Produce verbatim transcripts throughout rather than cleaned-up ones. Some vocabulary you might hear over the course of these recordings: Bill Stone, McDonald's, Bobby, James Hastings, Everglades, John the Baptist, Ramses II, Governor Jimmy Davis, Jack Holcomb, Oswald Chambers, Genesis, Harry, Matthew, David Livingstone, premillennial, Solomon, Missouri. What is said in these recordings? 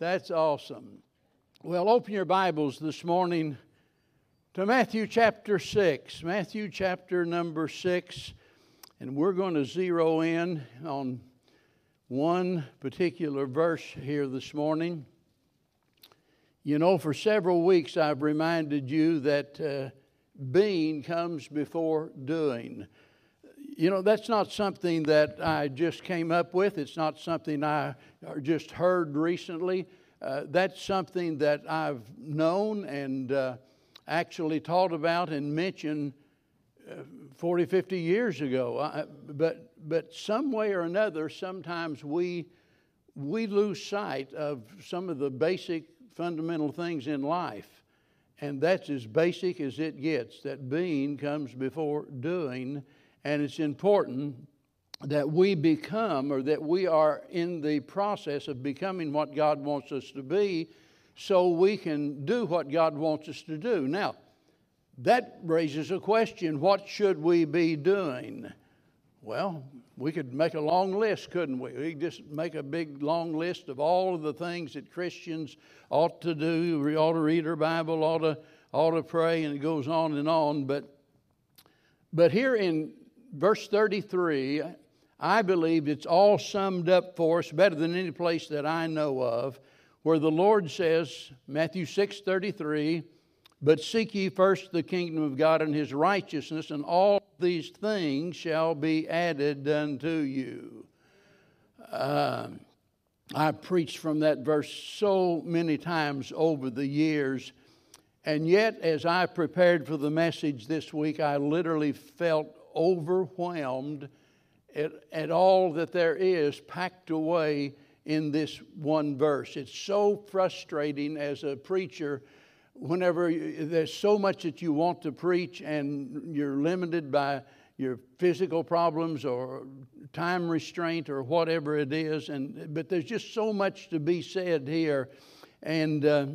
That's awesome. Well, open your Bibles this morning to Matthew chapter six. Matthew chapter number six. And we're going to zero in on one particular verse here this morning. You know, for several weeks I've reminded you that uh, being comes before doing. You know, that's not something that I just came up with. It's not something I just heard recently. Uh, that's something that I've known and uh, actually taught about and mentioned uh, forty, fifty years ago. I, but but some way or another, sometimes we we lose sight of some of the basic fundamental things in life. And that's as basic as it gets, that being comes before doing. And it's important that we become, or that we are in the process of becoming what God wants us to be, so we can do what God wants us to do. Now, that raises a question. What should we be doing? Well, we could make a long list, couldn't we? We could just make a big, long list of all of the things that Christians ought to do. We ought to read our Bible, ought to, ought to pray, and it goes on and on. But, but here in verse thirty-three, I believe it's all summed up for us better than any place that I know of, where the Lord says, Matthew six thirty-three, "But seek ye first the kingdom of God and His righteousness, and all these things shall be added unto you." Uh, I preached from that verse so many times over the years. And yet, as I prepared for the message this week, I literally felt overwhelmed at, at all that there is packed away in this one verse. It's so frustrating as a preacher whenever you, there's so much that you want to preach and you're limited by your physical problems or time restraint or whatever it is. And but there's just so much to be said here. And uh,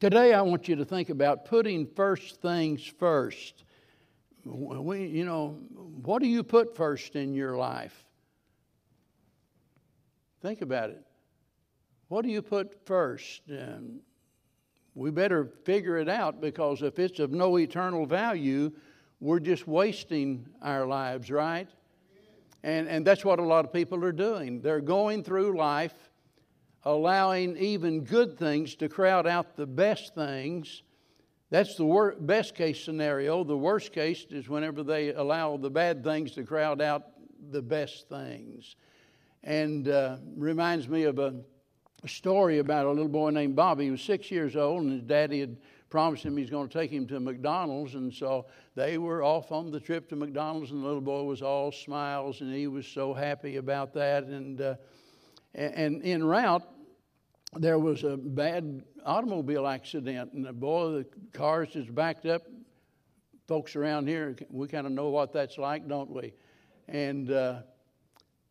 today I want you to think about putting first things first. We, you know, what do you put first in your life? Think about it. What do you put first? Um, we better figure it out, because if it's of no eternal value, we're just wasting our lives, right? And and that's what a lot of people are doing. They're going through life allowing even good things to crowd out the best things. That's the wor- best case scenario. The worst case is whenever they allow the bad things to crowd out the best things. And uh, reminds me of a story about a little boy named Bobby. He was six years old, and his daddy had promised him he's going to take him to McDonald's. And so they were off on the trip to McDonald's, and the little boy was all smiles, and he was so happy about that. And uh, and en route, there was a bad automobile accident, and the boy, the cars just backed up. Folks around here, we kind of know what that's like, don't we? And uh,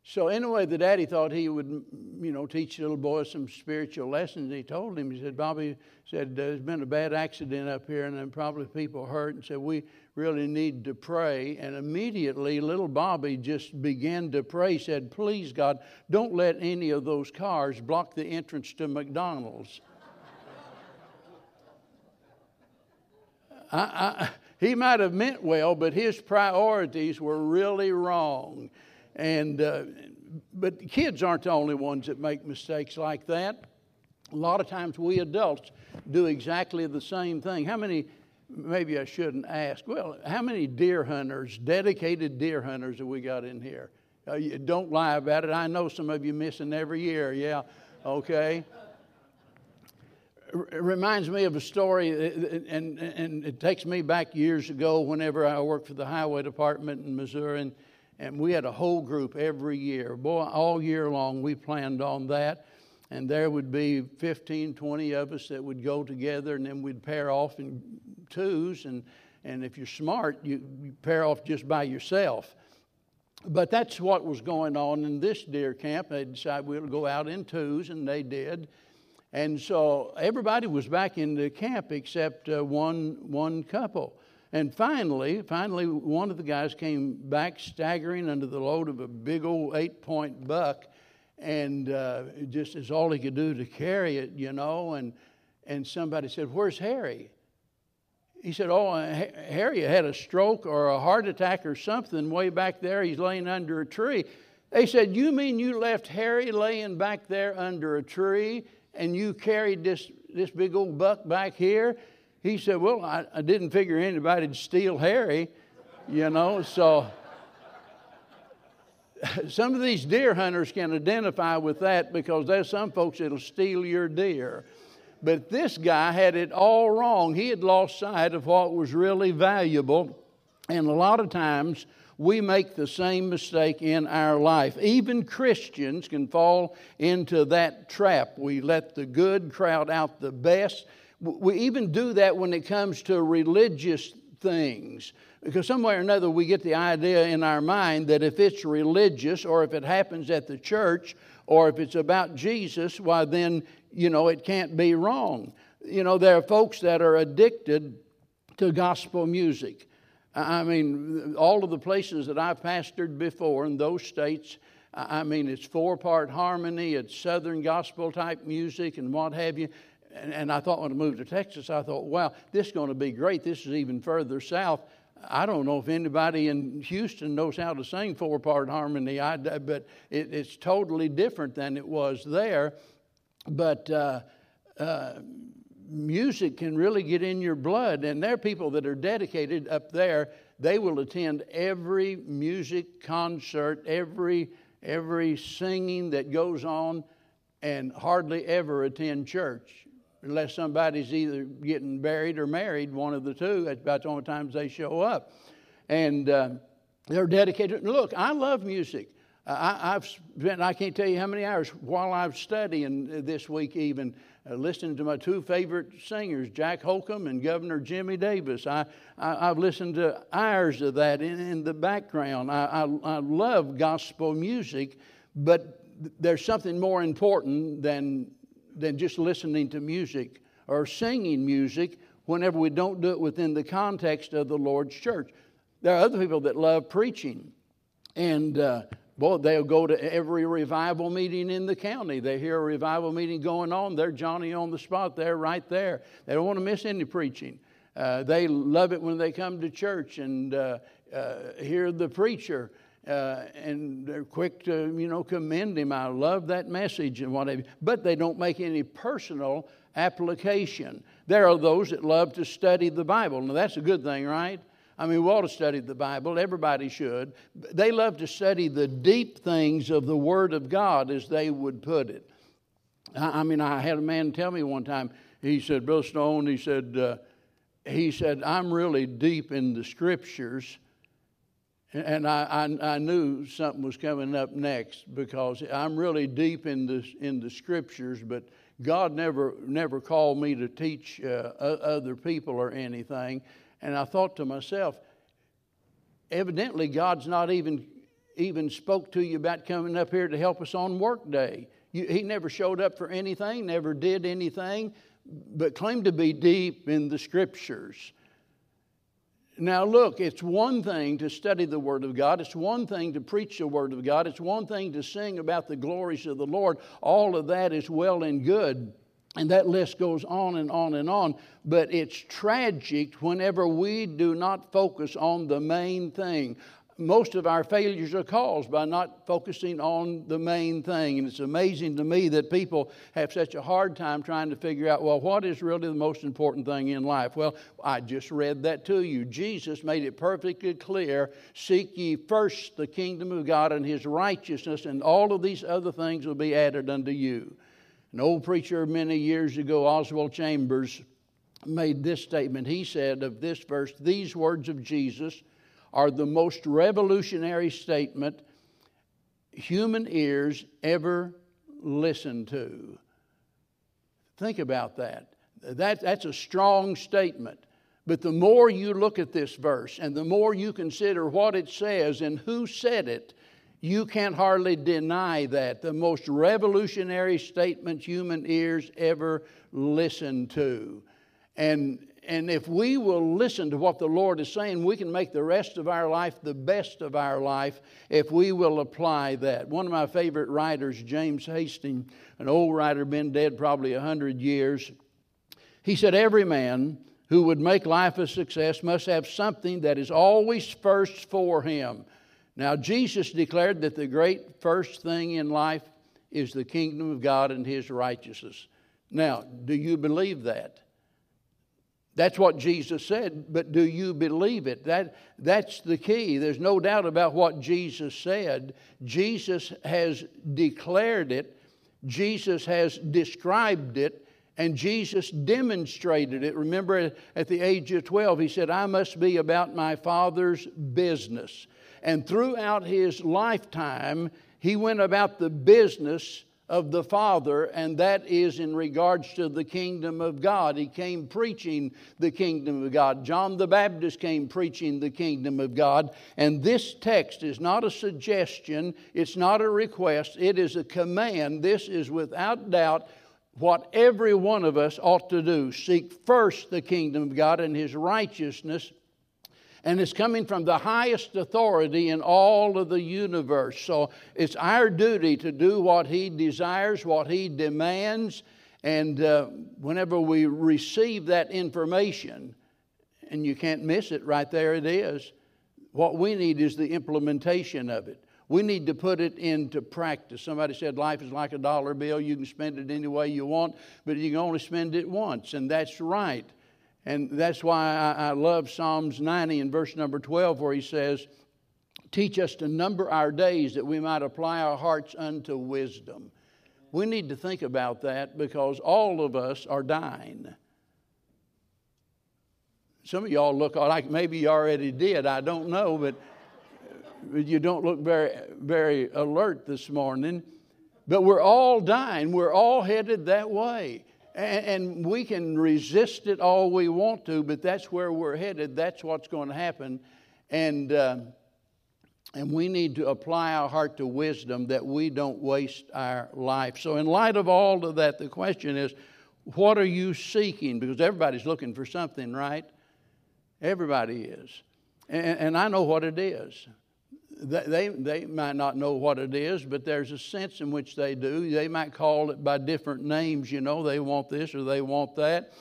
so anyway, the daddy thought he would, you know, teach the little boy some spiritual lessons. He told him, he said, "Bobby," said, "there's been a bad accident up here, and then probably people hurt," and said, "we really need to pray." And immediately little Bobby just began to pray, said, "Please, God, don't let any of those cars block the entrance to McDonald's." I, I, he might have meant well, but his priorities were really wrong. And uh, but kids aren't the only ones that make mistakes like that. A lot of times we adults do exactly the same thing. How many... Maybe I shouldn't ask. Well, how many deer hunters, dedicated deer hunters, have we got in here? Uh, you don't lie about it. I know some of you missing every year. Yeah, okay. It reminds me of a story, and and it takes me back years ago. Whenever I worked for the highway department in Missouri, and, and we had a whole group every year. Boy, all year long we planned on that. And there would be fifteen, twenty of us that would go together, and then we'd pair off in twos. And, and if you're smart, you, you pair off just by yourself. But that's what was going on in this deer camp. They decided we'll go out in twos, and they did. And so everybody was back in the camp except uh, one one couple. And finally, finally, one of the guys came back staggering under the load of a big old eight-point buck. and uh, it just is all he could do to carry it, you know. And and somebody said, "Where's Harry?" He said, "Oh, Harry had a stroke or a heart attack or something way back there. He's laying under a tree." They said, "You mean you left Harry laying back there under a tree and you carried this, this big old buck back here?" He said, "Well, I, I didn't figure anybody'd steal Harry, you know." So some of these deer hunters can identify with that, because there's some folks that'll steal your deer. But this guy had it all wrong. He had lost sight of what was really valuable. And a lot of times we make the same mistake in our life. Even Christians can fall into that trap. We let the good crowd out the best. We even do that when it comes to religious things. Because some way or another we get the idea in our mind that if it's religious, or if it happens at the church, or if it's about Jesus, why then, you know, it can't be wrong. You know, there are folks that are addicted to gospel music. I mean, all of the places that I've pastored before in those states, I mean, it's four-part harmony, it's Southern gospel-type music and what have you. And, and I thought when I moved to Texas, I thought, wow, this is going to be great. This is even further south. I don't know if anybody in Houston knows how to sing four-part harmony, I, but it, it's totally different than it was there. But uh, uh, music can really get in your blood. And there are people that are dedicated up there. They will attend every music concert, every every singing that goes on, and hardly ever attend church unless somebody's either getting buried or married, one of the two. That's about the only times they show up. And uh, they're dedicated. Look, I love music. I, I've spent, I can't tell you how many hours while I'm studying this week even, uh, listening to my two favorite singers, Jack Holcomb and Governor Jimmy Davis. I, I, I've listened to hours of that in, in the background. I, I, I love gospel music, but there's something more important than, than just listening to music or singing music whenever we don't do it within the context of the Lord's church. There are other people that love preaching, and uh, boy, they'll go to every revival meeting in the county. They hear a revival meeting going on. They're Johnny on the spot. They're right there. They don't want to miss any preaching. Uh, they love it when they come to church and uh, uh, hear the preacher. Uh, and they're quick to, you know, commend him. I love that message and whatever. But they don't make any personal application. There are those that love to study the Bible. Now, that's a good thing, right? I mean, we ought to study the Bible. Everybody should. They love to study the deep things of the Word of God, as they would put it. I mean, I had a man tell me one time, he said, "Bill Stone," he said, uh, he said, "I'm really deep in the Scriptures." And I, I, I knew something was coming up next, because I'm really deep in the, in the Scriptures, but God never, never called me to teach uh, other people or anything. And I thought to myself, evidently God's not even even spoke to you about coming up here to help us on work day. You, he never showed up for anything, never did anything, but claimed to be deep in the Scriptures. Now look, it's one thing to study the Word of God. It's one thing to preach the Word of God. It's one thing to sing about the glories of the Lord. All of that is well and good. And that list goes on and on and on. But it's tragic whenever we do not focus on the main thing. Most of our failures are caused by not focusing on the main thing. And it's amazing to me that people have such a hard time trying to figure out, well, what is really the most important thing in life? Well, I just read that to you. Jesus made it perfectly clear, "Seek ye first the kingdom of God and His righteousness, and all of these other things will be added unto you." An old preacher many years ago, Oswald Chambers, made this statement. He said of this verse, "These words of Jesus are the most revolutionary statement human ears ever listened to." Think about that. That that's a strong statement. But the more you look at this verse and the more you consider what it says and who said it, you can't hardly deny that. The most revolutionary statement human ears ever listened to. And and if we will listen to what the Lord is saying, we can make the rest of our life the best of our life if we will apply that. One of my favorite writers, James Hastings, an old writer, been dead probably a hundred years, he said, "Every man who would make life a success must have something that is always first for him." Now, Jesus declared that the great first thing in life is the kingdom of God and His righteousness. Now, do you believe that? That's what Jesus said, but do you believe it? That, that's the key. There's no doubt about what Jesus said. Jesus has declared it. Jesus has described it. And Jesus demonstrated it. Remember, at the age of twelve, he said, "I must be about my Father's business." And throughout his lifetime, he went about the business of the Father, and that is in regards to the kingdom of God. He came preaching the kingdom of God. John the Baptist came preaching the kingdom of God. And this text is not a suggestion. It's not a request. It is a command. This is without doubt what every one of us ought to do: seek first the kingdom of God and His righteousness. And it's coming from the highest authority in all of the universe. So it's our duty to do what He desires, what He demands. And uh, whenever we receive that information, and you can't miss it, right there it is, what we need is the implementation of it. We need to put it into practice. Somebody said life is like a dollar bill. You can spend it any way you want, but you can only spend it once, and that's right. And that's why I love Psalms ninety and verse number twelve, where he says, "Teach us to number our days that we might apply our hearts unto wisdom." We need to think about that, because all of us are dying. Some of y'all look like maybe you already did. I don't know, but you don't look very, very alert this morning. But we're all dying. We're all headed that way. And we can resist it all we want to, but that's where we're headed. That's what's going to happen. And uh, and we need to apply our heart to wisdom that we don't waste our life. So in light of all of that, the question is, what are you seeking? Because everybody's looking for something, right? Everybody is. And, and I know what it is. They, they might not know what it is, but there's a sense in which they do. They might call it by different names, you know. They want this or they want that.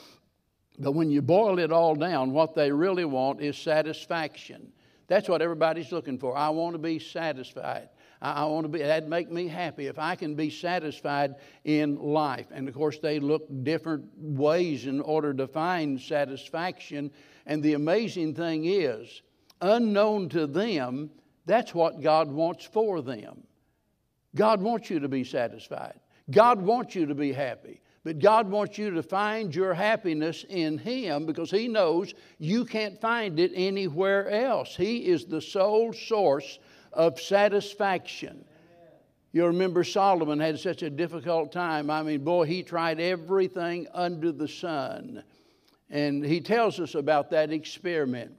But when you boil it all down, what they really want is satisfaction. That's what everybody's looking for. I want to be satisfied. I, I want to be, that'd make me happy if I can be satisfied in life. And, of course, they look different ways in order to find satisfaction. And the amazing thing is, unknown to them, that's what God wants for them. God wants you to be satisfied. God wants you to be happy. But God wants you to find your happiness in Him, because He knows you can't find it anywhere else. He is the sole source of satisfaction. You remember Solomon had such a difficult time. I mean, boy, he tried everything under the sun. And he tells us about that experiment.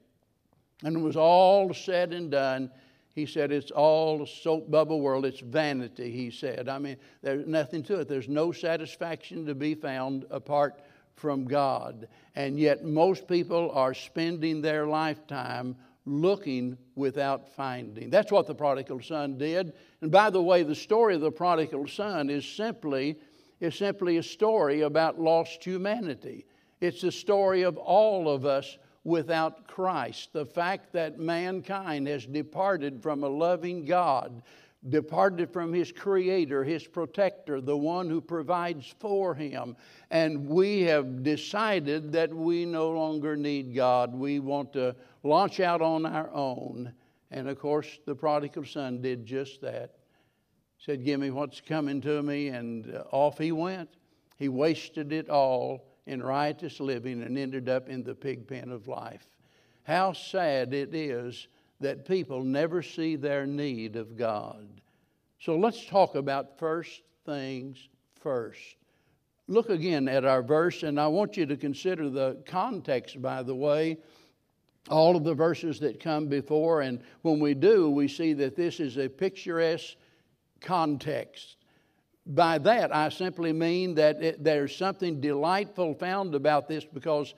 And it was all said and done. He said, "It's all a soap bubble world. It's vanity," he said. I mean, there's nothing to it. There's no satisfaction to be found apart from God. And yet most people are spending their lifetime looking without finding. That's what the prodigal son did. And by the way, the story of the prodigal son is simply, is simply a story about lost humanity. It's a story of all of us without Christ. The fact that mankind has departed from a loving God, departed from His Creator, His Protector, the one who provides for him. And we have decided that we no longer need God. We want to launch out on our own. And of course, the prodigal son did just that. He said, "Give me what's coming to me," and off he went. He wasted it all in riotous living and ended up in the pig pen of life. How sad it is that people never see their need of God. So let's talk about first things first. Look again at our verse, and I want you to consider the context, by the way, all of the verses that come before, and when we do, we see that this is a picturesque context. By that, I simply mean that it, there's something delightful found about this, because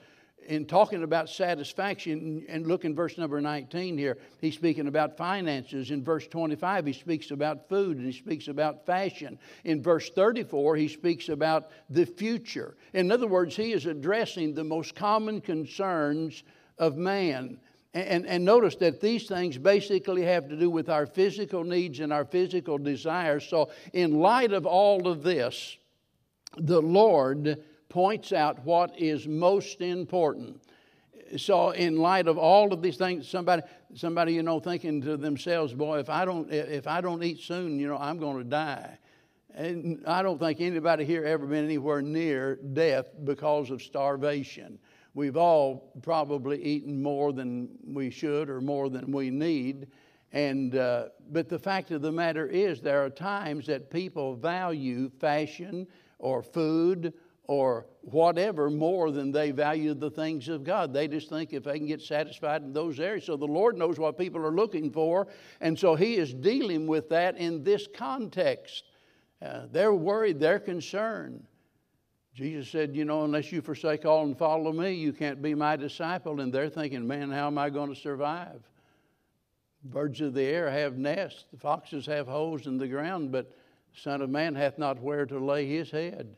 in talking about satisfaction, and look in verse number nineteen here, he's speaking about finances. In verse twenty-five, he speaks about food, and he speaks about fashion. In verse thirty-four, he speaks about the future. In other words, he is addressing the most common concerns of man. And, and notice that these things basically have to do with our physical needs and our physical desires. So in light of all of this, the Lord points out what is most important. So in light of all of these things, somebody, somebody, you know, thinking to themselves, boy, if I don't, if I don't eat soon, you know, I'm going to die. And I don't think anybody here ever been anywhere near death because of starvation. We've all probably eaten more than we should or more than we need. And uh, but the fact of the matter is there are times that people value fashion or food or whatever more than they value the things of God. They just think if they can get satisfied in those areas. So the Lord knows what people are looking for. And so he is dealing with that in this context. Uh, they're worried, they're concerned. Jesus said, you know, unless you forsake all and follow me, you can't be my disciple. And they're thinking, man, how am I going to survive? Birds of the air have nests, the foxes have holes in the ground, but the Son of Man hath not where to lay his head.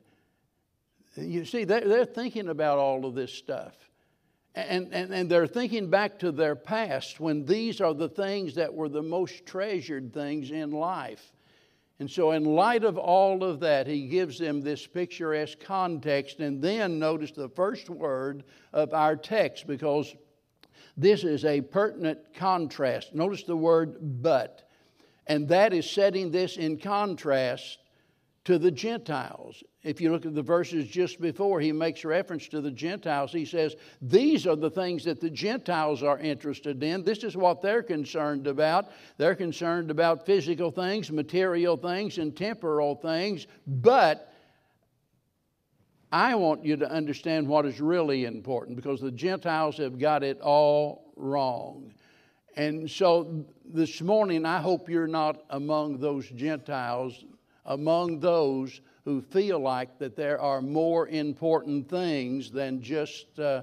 You see, they're, they're thinking about all of this stuff. And, and, and they're thinking back to their past when these are the things that were the most treasured things in life. And so in light of all of that, he gives them this picturesque context. And then notice the first word of our text, because this is a pertinent contrast. Notice the word but. And that is setting this in contrast to the Gentiles. If you look at the verses just before, he makes reference to the Gentiles. He says, these are the things that the Gentiles are interested in. This is what they're concerned about. They're concerned about physical things, material things, and temporal things. But I want you to understand what is really important, because the Gentiles have got it all wrong. And so this morning, I hope you're not among those Gentiles, among those who feel like that there are more important things than just, uh,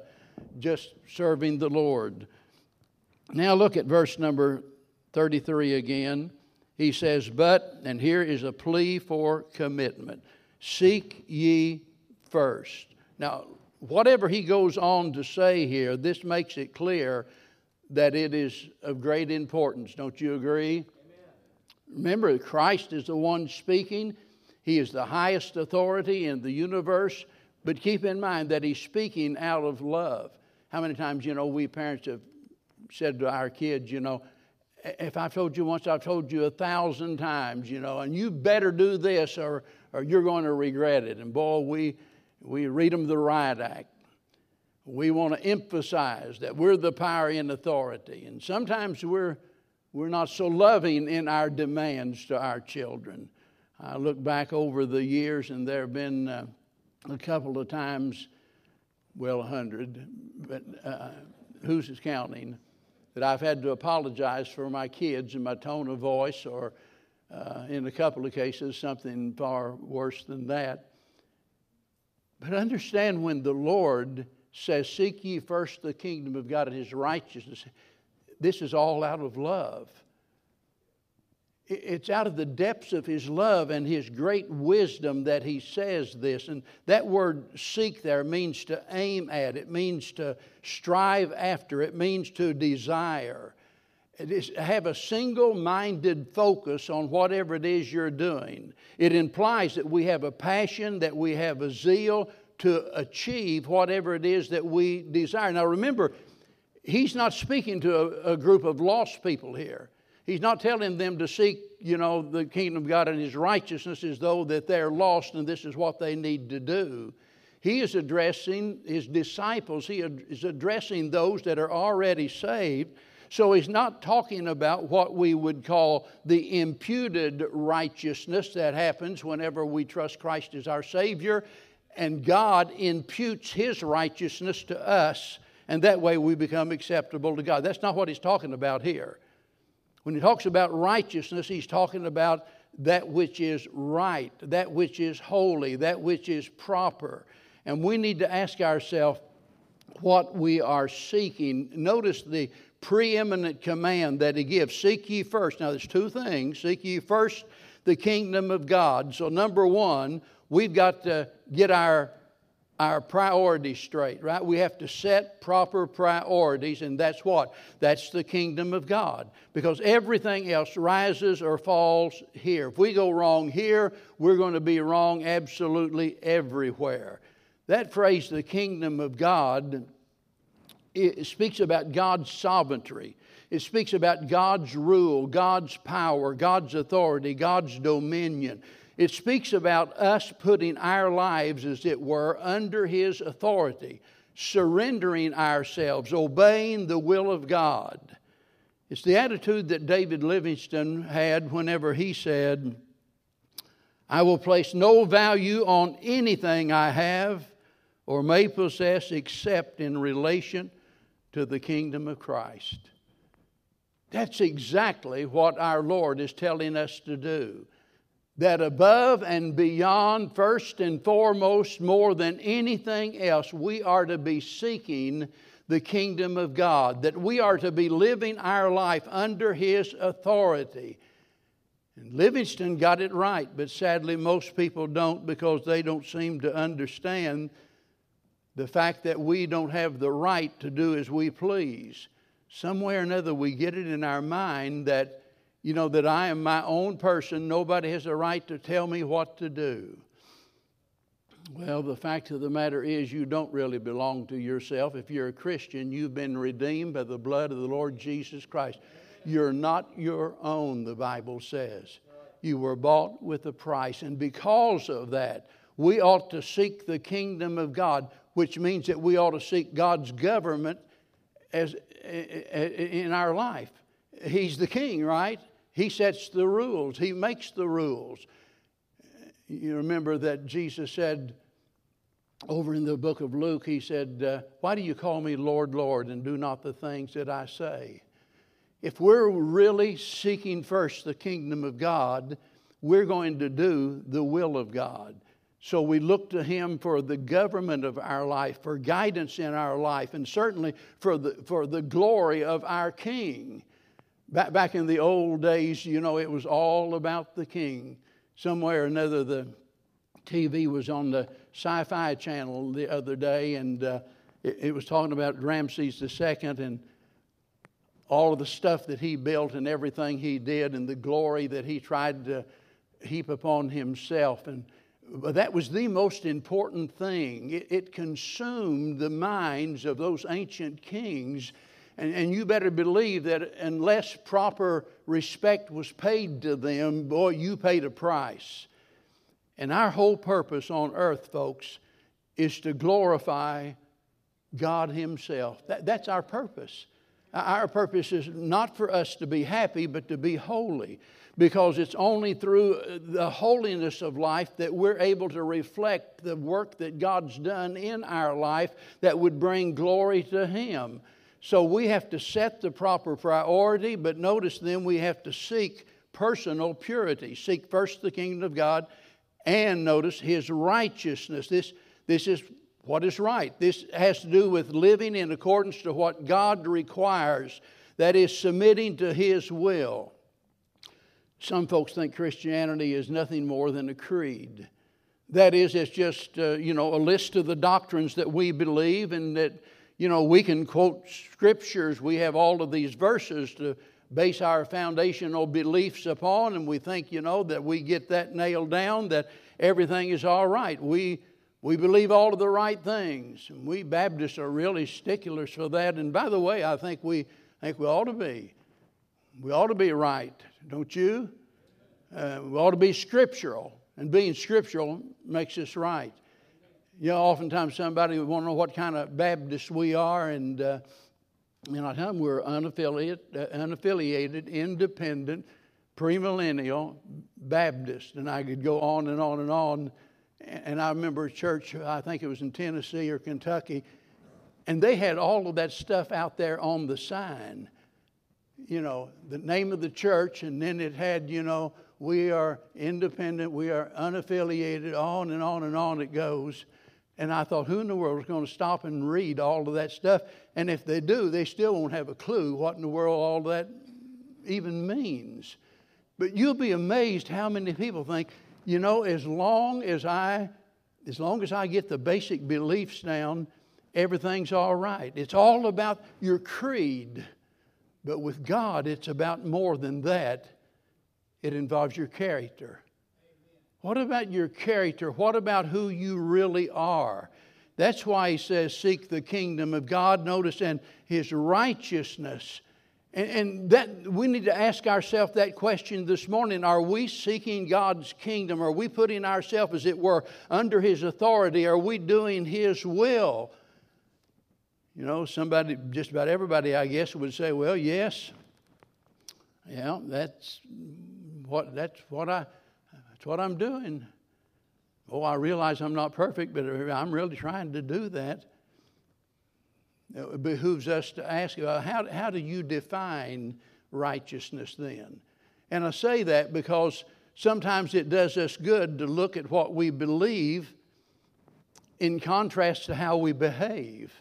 just serving the Lord. Now look at verse number thirty-three again. He says, but, and here is a plea for commitment. Seek ye first. Now, whatever he goes on to say here, this makes it clear that it is of great importance. Don't you agree? Remember, Christ is the one speaking. He is the highest authority in the universe. But keep in mind that he's speaking out of love. How many times, you know, we parents have said to our kids, you know, if I've told you once, I've told you a thousand times, you know, and you better do this or, or you're going to regret it. And boy, we, we read them the riot act. We want to emphasize that we're the power and authority. And sometimes we're We're not so loving in our demands to our children. I look back over the years, and there have been uh, a couple of times, well, a hundred, but uh, who's is counting, that I've had to apologize for my kids and my tone of voice, or uh, in a couple of cases, something far worse than that. But understand, when the Lord says, seek ye first the kingdom of God and his righteousness, this is all out of love. It's out of the depths of his love and his great wisdom that he says this. And that word seek there means to aim at. It means to strive after. It means to desire. It is, have a single-minded focus on whatever it is you're doing. It implies that we have a passion, that we have a zeal to achieve whatever it is that we desire. Now remember, he's not speaking to a, a group of lost people here. He's not telling them to seek, you know, the kingdom of God and his righteousness as though that they're lost and this is what they need to do. He is addressing his disciples. He is addressing those that are already saved. So he's not talking about what we would call the imputed righteousness that happens whenever we trust Christ as our Savior, and God imputes his righteousness to us. And that way we become acceptable to God. That's not what he's talking about here. When he talks about righteousness, he's talking about that which is right, that which is holy, that which is proper. And we need to ask ourselves, what we are seeking. Notice the preeminent command that he gives. Seek ye first. Now, there's two things. Seek ye first the kingdom of God. So, number one, we've got to get our our priorities straight, right? We have to set proper priorities, and that's what? That's the kingdom of God, because everything else rises or falls here. If we go wrong here, we're going to be wrong absolutely everywhere. That phrase, the kingdom of God, it speaks about God's sovereignty. It speaks about God's rule, God's power, God's authority, God's dominion. It speaks about us putting our lives, as it were, under His authority, surrendering ourselves, obeying the will of God. It's the attitude that David Livingstone had whenever he said, I will place no value on anything I have or may possess except in relation to the kingdom of Christ. That's exactly what our Lord is telling us to do. That above and beyond, first and foremost, more than anything else, we are to be seeking the kingdom of God. That we are to be living our life under His authority. And Livingston got it right, but sadly most people don't, because they don't seem to understand the fact that we don't have the right to do as we please. Somewhere or another we get it in our mind that, you know, that I am my own person. Nobody has a right to tell me what to do. Well, the fact of the matter is you don't really belong to yourself. If you're a Christian, you've been redeemed by the blood of the Lord Jesus Christ. You're not your own, the Bible says. You were bought with a price. And because of that, we ought to seek the kingdom of God, which means that we ought to seek God's government as in our life. He's the king, right? He sets the rules. He makes the rules. You remember that Jesus said over in the book of Luke, he said, uh, why do you call me Lord, Lord, and do not the things that I say? If we're really seeking first the kingdom of God, we're going to do the will of God. So we look to Him for the government of our life, for guidance in our life, and certainly for the, for the glory of our King. Back in the old days, you know, it was all about the king. Somewhere or another, the T V was on the Sci-Fi Channel the other day, and uh, it, it was talking about Ramses the Second and all of the stuff that he built and everything he did and the glory that he tried to heap upon himself. And that was the most important thing. It, it consumed the minds of those ancient kings. And, and you better believe that unless proper respect was paid to them, boy, you paid a price. And our whole purpose on earth, folks, is to glorify God Himself. That, that's our purpose. Our purpose is not for us to be happy, but to be holy. Because it's only through the holiness of life that we're able to reflect the work that God's done in our life that would bring glory to Him. So we have to set the proper priority, but notice then we have to seek personal purity. Seek first the kingdom of God, and notice His righteousness. This, this is what is right. This has to do with living in accordance to what God requires, that is, submitting to His will. Some folks think Christianity is nothing more than a creed. That is, it's just, uh, you know, a list of the doctrines that we believe, and that, you know, we can quote scriptures. We have all of these verses to base our foundational beliefs upon, and we think, you know, that we get that nailed down, that everything is all right. We we believe all of the right things. And we Baptists are really sticklers for that. And by the way, I think we I think we ought to be. We ought to be right, don't you? Uh, we ought to be scriptural, and being scriptural makes us right. You know, oftentimes somebody would want to know what kind of Baptist we are, and uh, you know, I tell them we're unaffiliated, uh, unaffiliated, independent, premillennial Baptist, and I could go on and on and on. And I remember a church, I think it was in Tennessee or Kentucky, and they had all of that stuff out there on the sign. You know, the name of the church, and then it had, you know, we are independent, we are unaffiliated, on and on and on it goes. And I thought, who in the world is going to stop and read all of that stuff? And if they do, they still won't have a clue what in the world all that even means. But you'll be amazed how many people think, you know, as long as I, as long as I get the basic beliefs down, everything's all right. It's all about your creed. But with God, it's about more than that. It involves your character. What about your character? What about who you really are? That's why he says, seek the kingdom of God, notice, and his righteousness. And, and that we need to ask ourselves that question this morning. Are we seeking God's kingdom? Are we putting ourselves, as it were, under his authority? Are we doing his will? You know, somebody, just about everybody, I guess, would say, well, yes. Yeah, that's what, that's what I... That's what I'm doing. Oh, I realize I'm not perfect, but I'm really trying to do that. It behooves us to ask, well, how, how do you define righteousness then? And I say that because sometimes it does us good to look at what we believe in contrast to how we behave.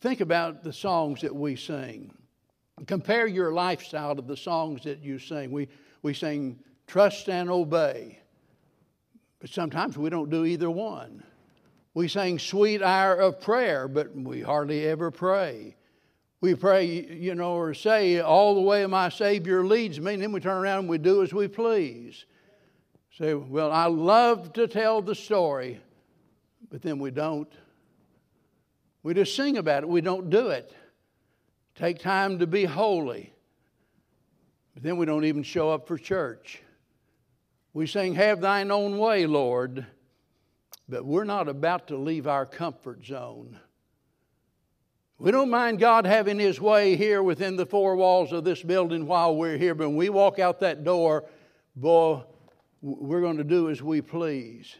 Think about the songs that we sing. Compare your lifestyle to the songs that you sing. We, we sing trust and obey. But sometimes we don't do either one. We sing sweet hour of prayer, but we hardly ever pray. We pray, you know, or say, all the way my Savior leads me, and then we turn around and we do as we please. Say, well, I love to tell the story, but then we don't. We just sing about it. We don't do it. Take time to be holy. But then we don't even show up for church. We sing, have thine own way, Lord, but we're not about to leave our comfort zone. We don't mind God having his way here within the four walls of this building while we're here, but when we walk out that door, boy, we're going to do as we please.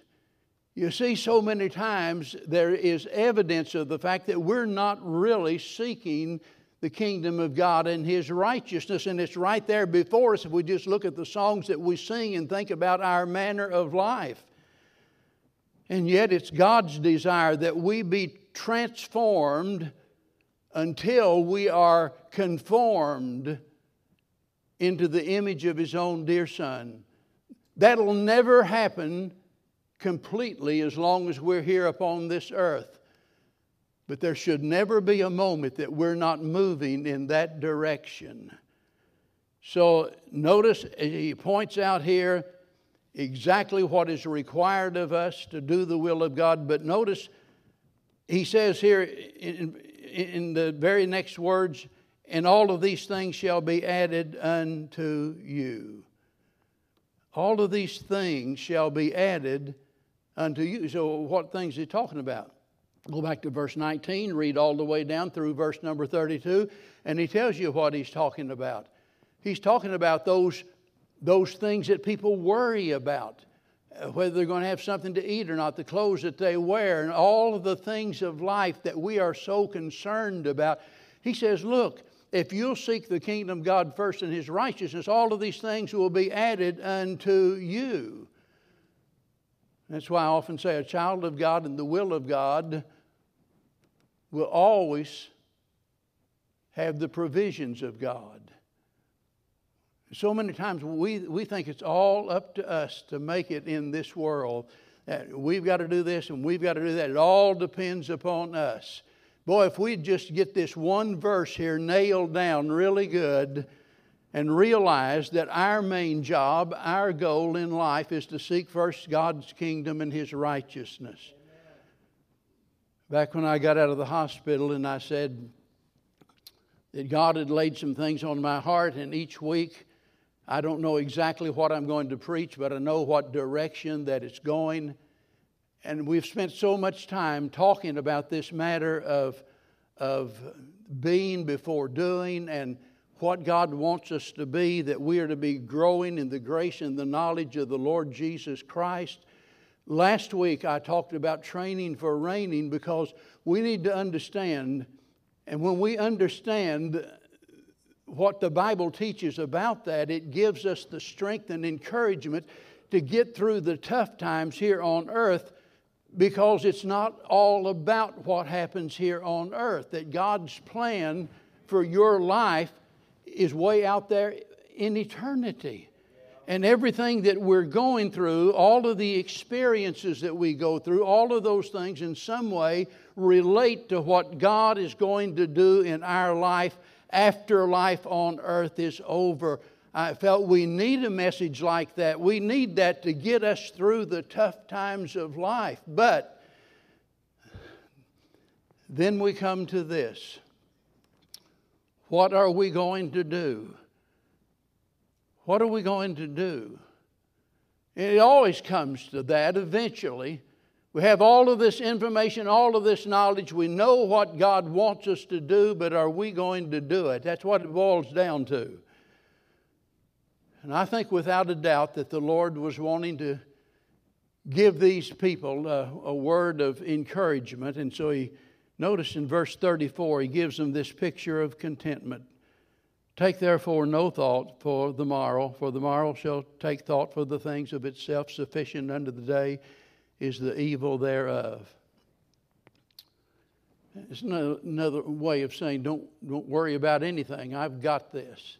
You see, so many times there is evidence of the fact that we're not really seeking the kingdom of God and his righteousness. And it's right there before us if we just look at the songs that we sing and think about our manner of life. And yet it's God's desire that we be transformed until we are conformed into the image of his own dear Son. That'll never happen completely as long as we're here upon this earth. But there should never be a moment that we're not moving in that direction. So notice he points out here exactly what is required of us to do the will of God. But notice he says here in, in the very next words, and all of these things shall be added unto you. All of these things shall be added unto you. So what things is he talking about? Go back to verse nineteen, read all the way down through verse number thirty-two, and he tells you what he's talking about. He's talking about those, those things that people worry about, whether they're going to have something to eat or not, the clothes that they wear, and all of the things of life that we are so concerned about. He says, look, if you'll seek the kingdom of God first and his righteousness, all of these things will be added unto you. That's why I often say a child of God and the will of God will always have the provisions of God. So many times we, we think it's all up to us to make it in this world. We've got to do this and we've got to do that. It all depends upon us. Boy, if we just get this one verse here nailed down really good, and realize that our main job, our goal in life is to seek first God's kingdom and his righteousness. Amen. Back when I got out of the hospital and I said that God had laid some things on my heart, and each week I don't know exactly what I'm going to preach, but I know what direction that it's going. And we've spent so much time talking about this matter of, of being before doing, and what God wants us to be, that we are to be growing in the grace and the knowledge of the Lord Jesus Christ. Last week I talked about training for reigning, because we need to understand, and when we understand what the Bible teaches about that, it gives us the strength and encouragement to get through the tough times here on earth because it's not all about what happens here on earth, that God's plan for your life is way out there in eternity. And everything that we're going through, all of the experiences that we go through, all of those things in some way relate to what God is going to do in our life after life on earth is over. I felt we need a message like that. We need that to get us through the tough times of life. But then we come to this. What are we going to do? What are we going to do? It always comes to that eventually. We have all of this information, all of this knowledge. We know what God wants us to do, but are we going to do it? That's what it boils down to. And I think without a doubt that the Lord was wanting to give these people a, a word of encouragement. And so he, notice in verse thirty-four, he gives them this picture of contentment. Take therefore no thought for the morrow, for the morrow shall take thought for the things of itself. Sufficient unto the day is the evil thereof. It's another way of saying don't, don't worry about anything. I've got this.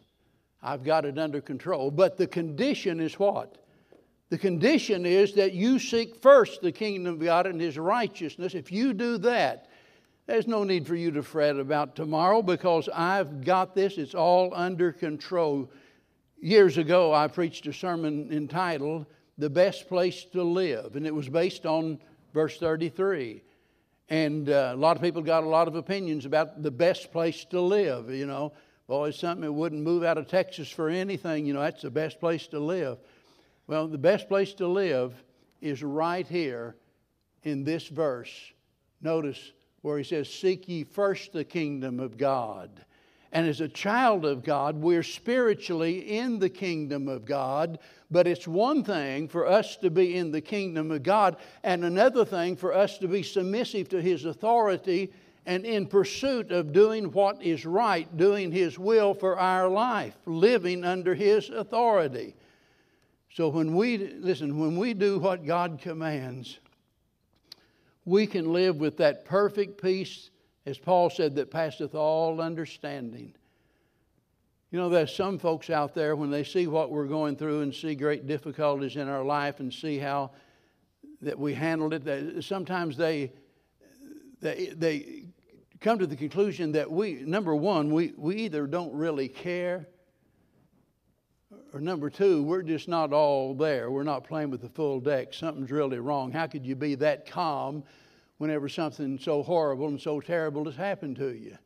I've got it under control. But the condition is what? The condition is that you seek first the kingdom of God and His righteousness. If you do that, there's no need for you to fret about tomorrow because I've got this. It's all under control. Years ago, I preached a sermon entitled, The Best Place to Live. And it was based on verse thirty-three. And uh, a lot of people got a lot of opinions about the best place to live. You know, boy, it's something that wouldn't move out of Texas for anything. You know, that's the best place to live. Well, the best place to live is right here in this verse. Notice where he says, seek ye first the kingdom of God. And as a child of God, we're spiritually in the kingdom of God. But it's one thing for us to be in the kingdom of God and another thing for us to be submissive to His authority and in pursuit of doing what is right, doing His will for our life, living under His authority. So when we, listen, when we do what God commands, we can live with that perfect peace, as Paul said, that passeth all understanding. You know, there's some folks out there when they see what we're going through and see great difficulties in our life and see how that we handled it, that sometimes they they they come to the conclusion that we, number one, we, we either don't really care, or number two, we're just not all there. We're not playing with the full deck. Something's really wrong. How could you be that calm whenever something so horrible and so terrible has happened to you?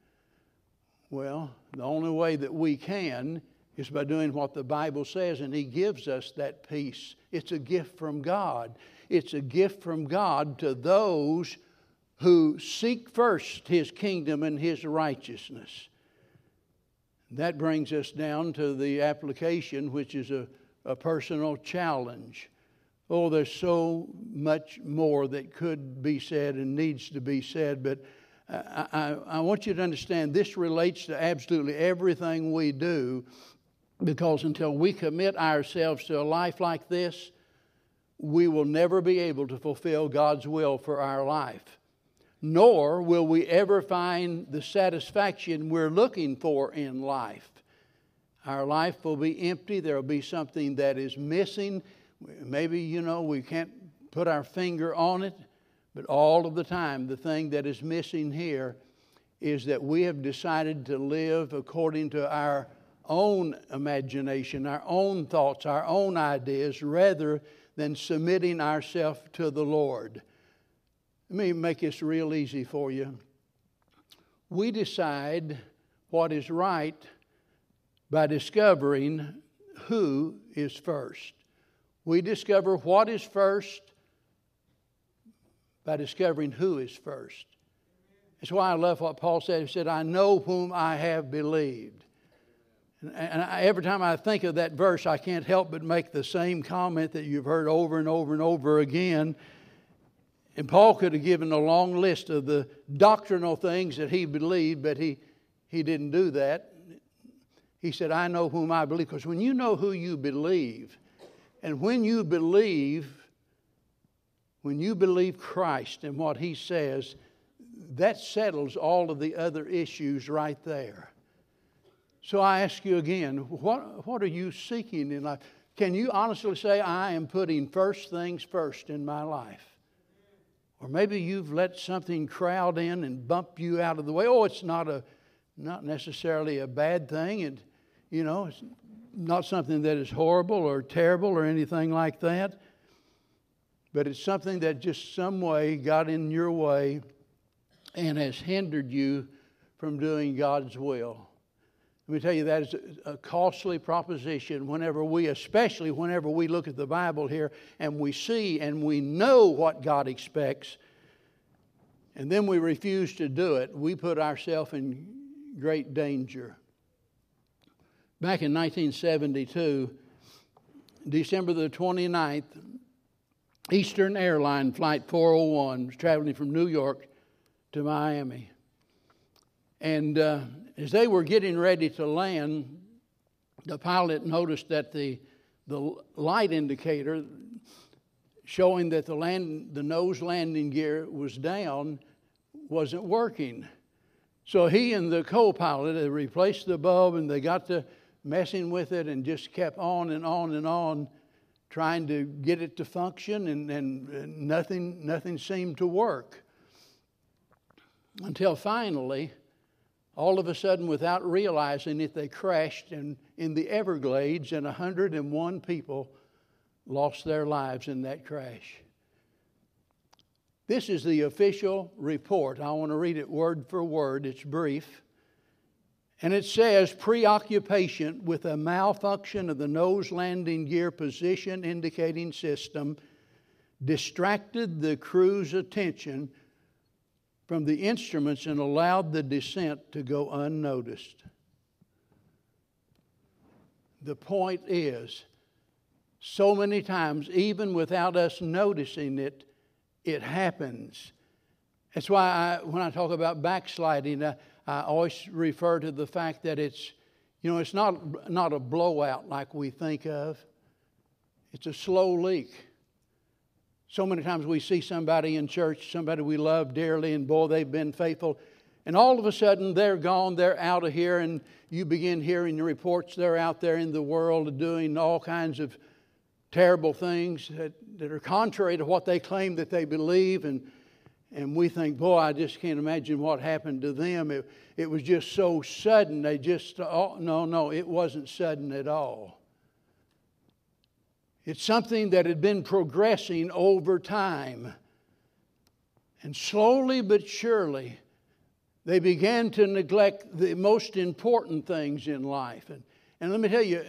Well, the only way that we can is by doing what the Bible says, and He gives us that peace. It's a gift from God. It's a gift from God to those who seek first His kingdom and His righteousness. That brings us down to the application, which is a, a personal challenge. Oh, there's so much more that could be said and needs to be said, but I, I, I want you to understand this relates to absolutely everything we do, because until we commit ourselves to a life like this, we will never be able to fulfill God's will for our life. Nor will we ever find the satisfaction we're looking for in life. Our life will be empty. There will be something that is missing. Maybe, you know, we can't put our finger on it. But all of the time, the thing that is missing here is that we have decided to live according to our own imagination, our own thoughts, our own ideas, rather than submitting ourselves to the Lord. Let me make this real easy for you. We decide what is right by discovering who is first. We discover what is first by discovering who is first. That's why I love what Paul said. He said, I know whom I have believed. And I, every time I think of that verse, I can't help but make the same comment that you've heard over and over and over again. And Paul could have given a long list of the doctrinal things that he believed, but he, he didn't do that. He said, I know whom I believe. Because when you know who you believe, and when you believe, when you believe Christ and what He says, that settles all of the other issues right there. So I ask you again, what, what are you seeking in life? Can you honestly say, I am putting first things first in my life? Or maybe you've let something crowd in and bump you out of the way. Oh, it's not a, not necessarily a bad thing. It, you know, it's not something that is horrible or terrible or anything like that. But it's something that just some way got in your way and has hindered you from doing God's will. Let me tell you, that is a costly proposition whenever we, especially whenever we look at the Bible here and we see and we know what God expects, and then we refuse to do it. We put ourselves in great danger. Back in nineteen seventy-two, December the twenty-ninth, Eastern Airlines Flight four oh one was traveling from New York to Miami. And uh, as they were getting ready to land, the pilot noticed that the the light indicator showing that the land the nose landing gear was down wasn't working. So he and the co-pilot, they replaced the bulb and they got to messing with it and just kept on and on and on trying to get it to function, and, and nothing nothing seemed to work. Until finally, all of a sudden, without realizing it, they crashed in, in the Everglades, and one hundred and one people lost their lives in that crash. This is the official report. I want to read it word for word. It's brief. And it says, preoccupation with a malfunction of the nose landing gear position indicating system distracted the crew's attention from the instruments and allowed the descent to go unnoticed. The point is, so many times, even without us noticing it, it happens. That's why I, when I talk about backsliding, I, I always refer to the fact that it's, you know, it's not, not a blowout like we think of. It's a slow leak. So many times we see somebody in church, somebody we love dearly, and boy, they've been faithful. And all of a sudden, they're gone, they're out of here, and you begin hearing reports they're out there in the world doing all kinds of terrible things that, that are contrary to what they claim that they believe. And and we think, boy, I just can't imagine what happened to them. It, it was just so sudden. They just, oh, no, no, it wasn't sudden at all. It's something that had been progressing over time. And slowly but surely, they began to neglect the most important things in life. And, and let me tell you,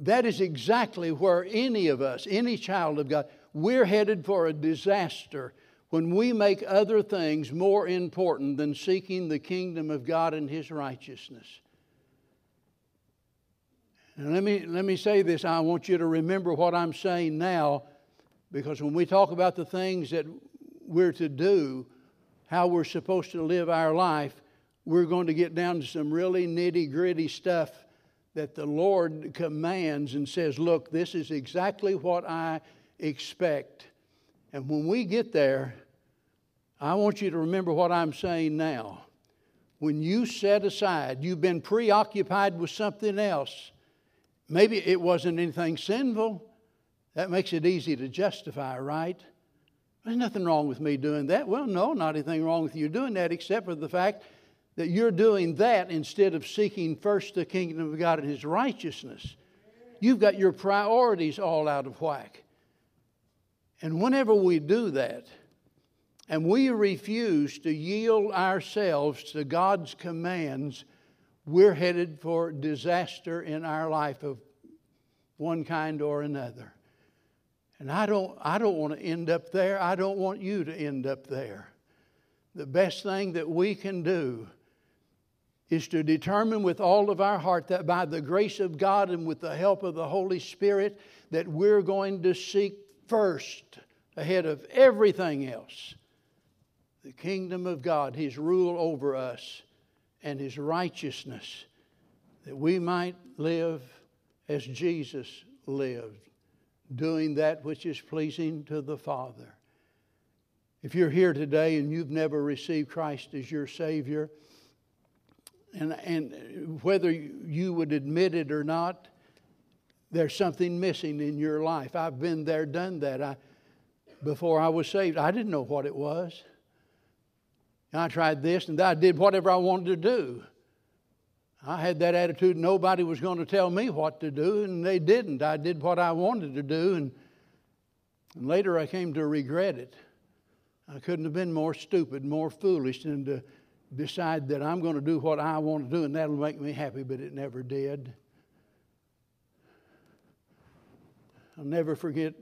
that is exactly where any of us, any child of God, we're headed for a disaster when we make other things more important than seeking the kingdom of God and His righteousness. And let me, let me say this. I want you to remember what I'm saying now, because when we talk about the things that we're to do, how we're supposed to live our life, we're going to get down to some really nitty-gritty stuff that the Lord commands and says, look, this is exactly what I expect. And when we get there, I want you to remember what I'm saying now. When you set aside, you've been preoccupied with something else. Maybe it wasn't anything sinful. That makes it easy to justify, right? There's nothing wrong with me doing that. Well, no, not anything wrong with you doing that, except for the fact that you're doing that instead of seeking first the kingdom of God and His righteousness. You've got your priorities all out of whack. And whenever we do that, and we refuse to yield ourselves to God's commands, we're headed for disaster in our life of one kind or another. And I don't, I don't want to end up there. I don't want you to end up there. The best thing that we can do is to determine with all of our heart that by the grace of God and with the help of the Holy Spirit that we're going to seek first, ahead of everything else, the kingdom of God, His rule over us, and His righteousness, that we might live as Jesus lived, doing that which is pleasing to the Father. If you're here today and you've never received Christ as your Savior, and, and whether you would admit it or not, there's something missing in your life. I've been there, done that. I, before I was saved, I didn't know what it was. And I tried this and I did whatever I wanted to do. I had that attitude nobody was going to tell me what to do, and they didn't. I did what I wanted to do, and, and later I came to regret it. I couldn't have been more stupid, more foolish than to decide that I'm going to do what I want to do and that'll make me happy, but it never did. I'll never forget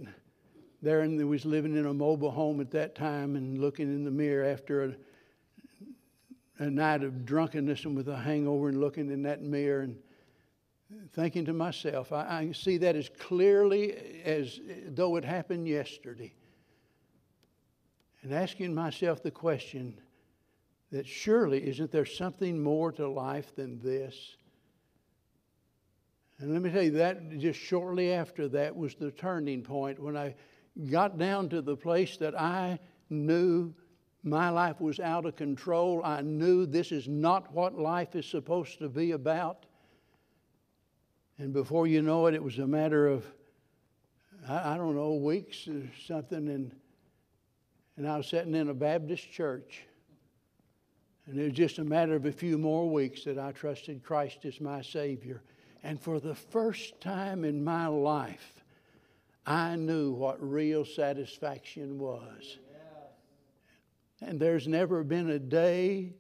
there, and I was living in a mobile home at that time and looking in the mirror after a a night of drunkenness and with a hangover, and looking in that mirror and thinking to myself, I, I see that as clearly as though it happened yesterday. And asking myself the question that surely isn't there something more to life than this? And let me tell you, that just shortly after that was the turning point when I got down to the place that I knew my life was out of control. I knew this is not what life is supposed to be about. And before you know it, it was a matter of, I, I don't know, weeks or something. And, and I was sitting in a Baptist church. And it was just a matter of a few more weeks that I trusted Christ as my Savior. And for the first time in my life, I knew what real satisfaction was. And there's never been a day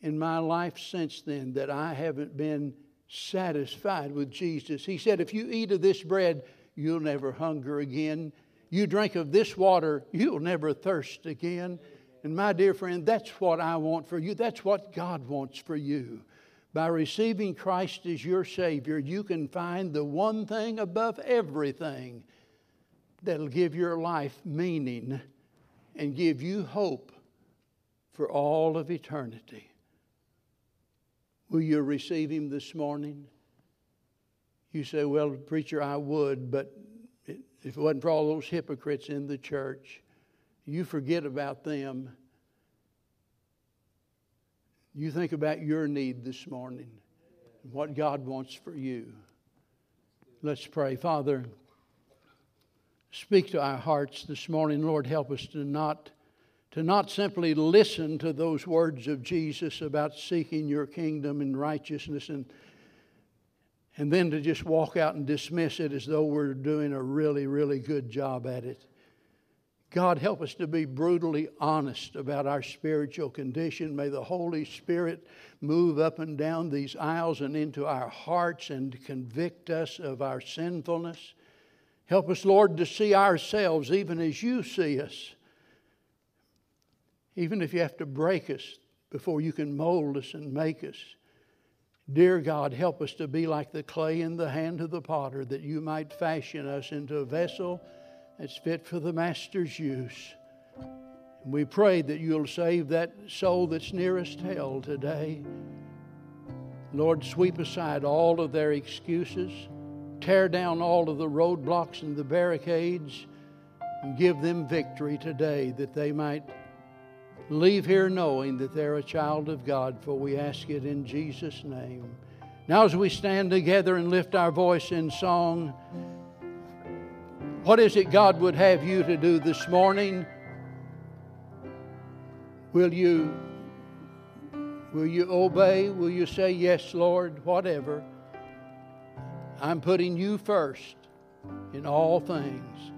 in my life since then that I haven't been satisfied with Jesus. He said, if you eat of this bread, you'll never hunger again. You drink of this water, you'll never thirst again. And my dear friend, that's what I want for you. That's what God wants for you. By receiving Christ as your Savior, you can find the one thing above everything that'll give your life meaning and give you hope for all of eternity. Will you receive Him this morning? You say, well, preacher, I would, but if it wasn't for all those hypocrites in the church, you forget about them. You think about your need this morning and what God wants for you. Let's pray. Father, speak to our hearts this morning. Lord, help us to not to not simply listen to those words of Jesus about seeking your kingdom and righteousness, and, and then to just walk out and dismiss it as though we're doing a really, really good job at it. God, help us to be brutally honest about our spiritual condition. May the Holy Spirit move up and down these aisles and into our hearts and convict us of our sinfulness. Help us, Lord, to see ourselves even as you see us. Even if you have to break us before you can mold us and make us. Dear God, help us to be like the clay in the hand of the potter, that you might fashion us into a vessel that's fit for the Master's use. And we pray that you'll save that soul that's nearest hell today. Lord, sweep aside all of their excuses. Tear down all of the roadblocks and the barricades and give them victory today, that they might leave here knowing that they're a child of God, for we ask it in Jesus' name. Now as we stand together and lift our voice in song, what is it God would have you to do this morning? Will you, will you obey? Will you say, yes, Lord, whatever? I'm putting you first in all things.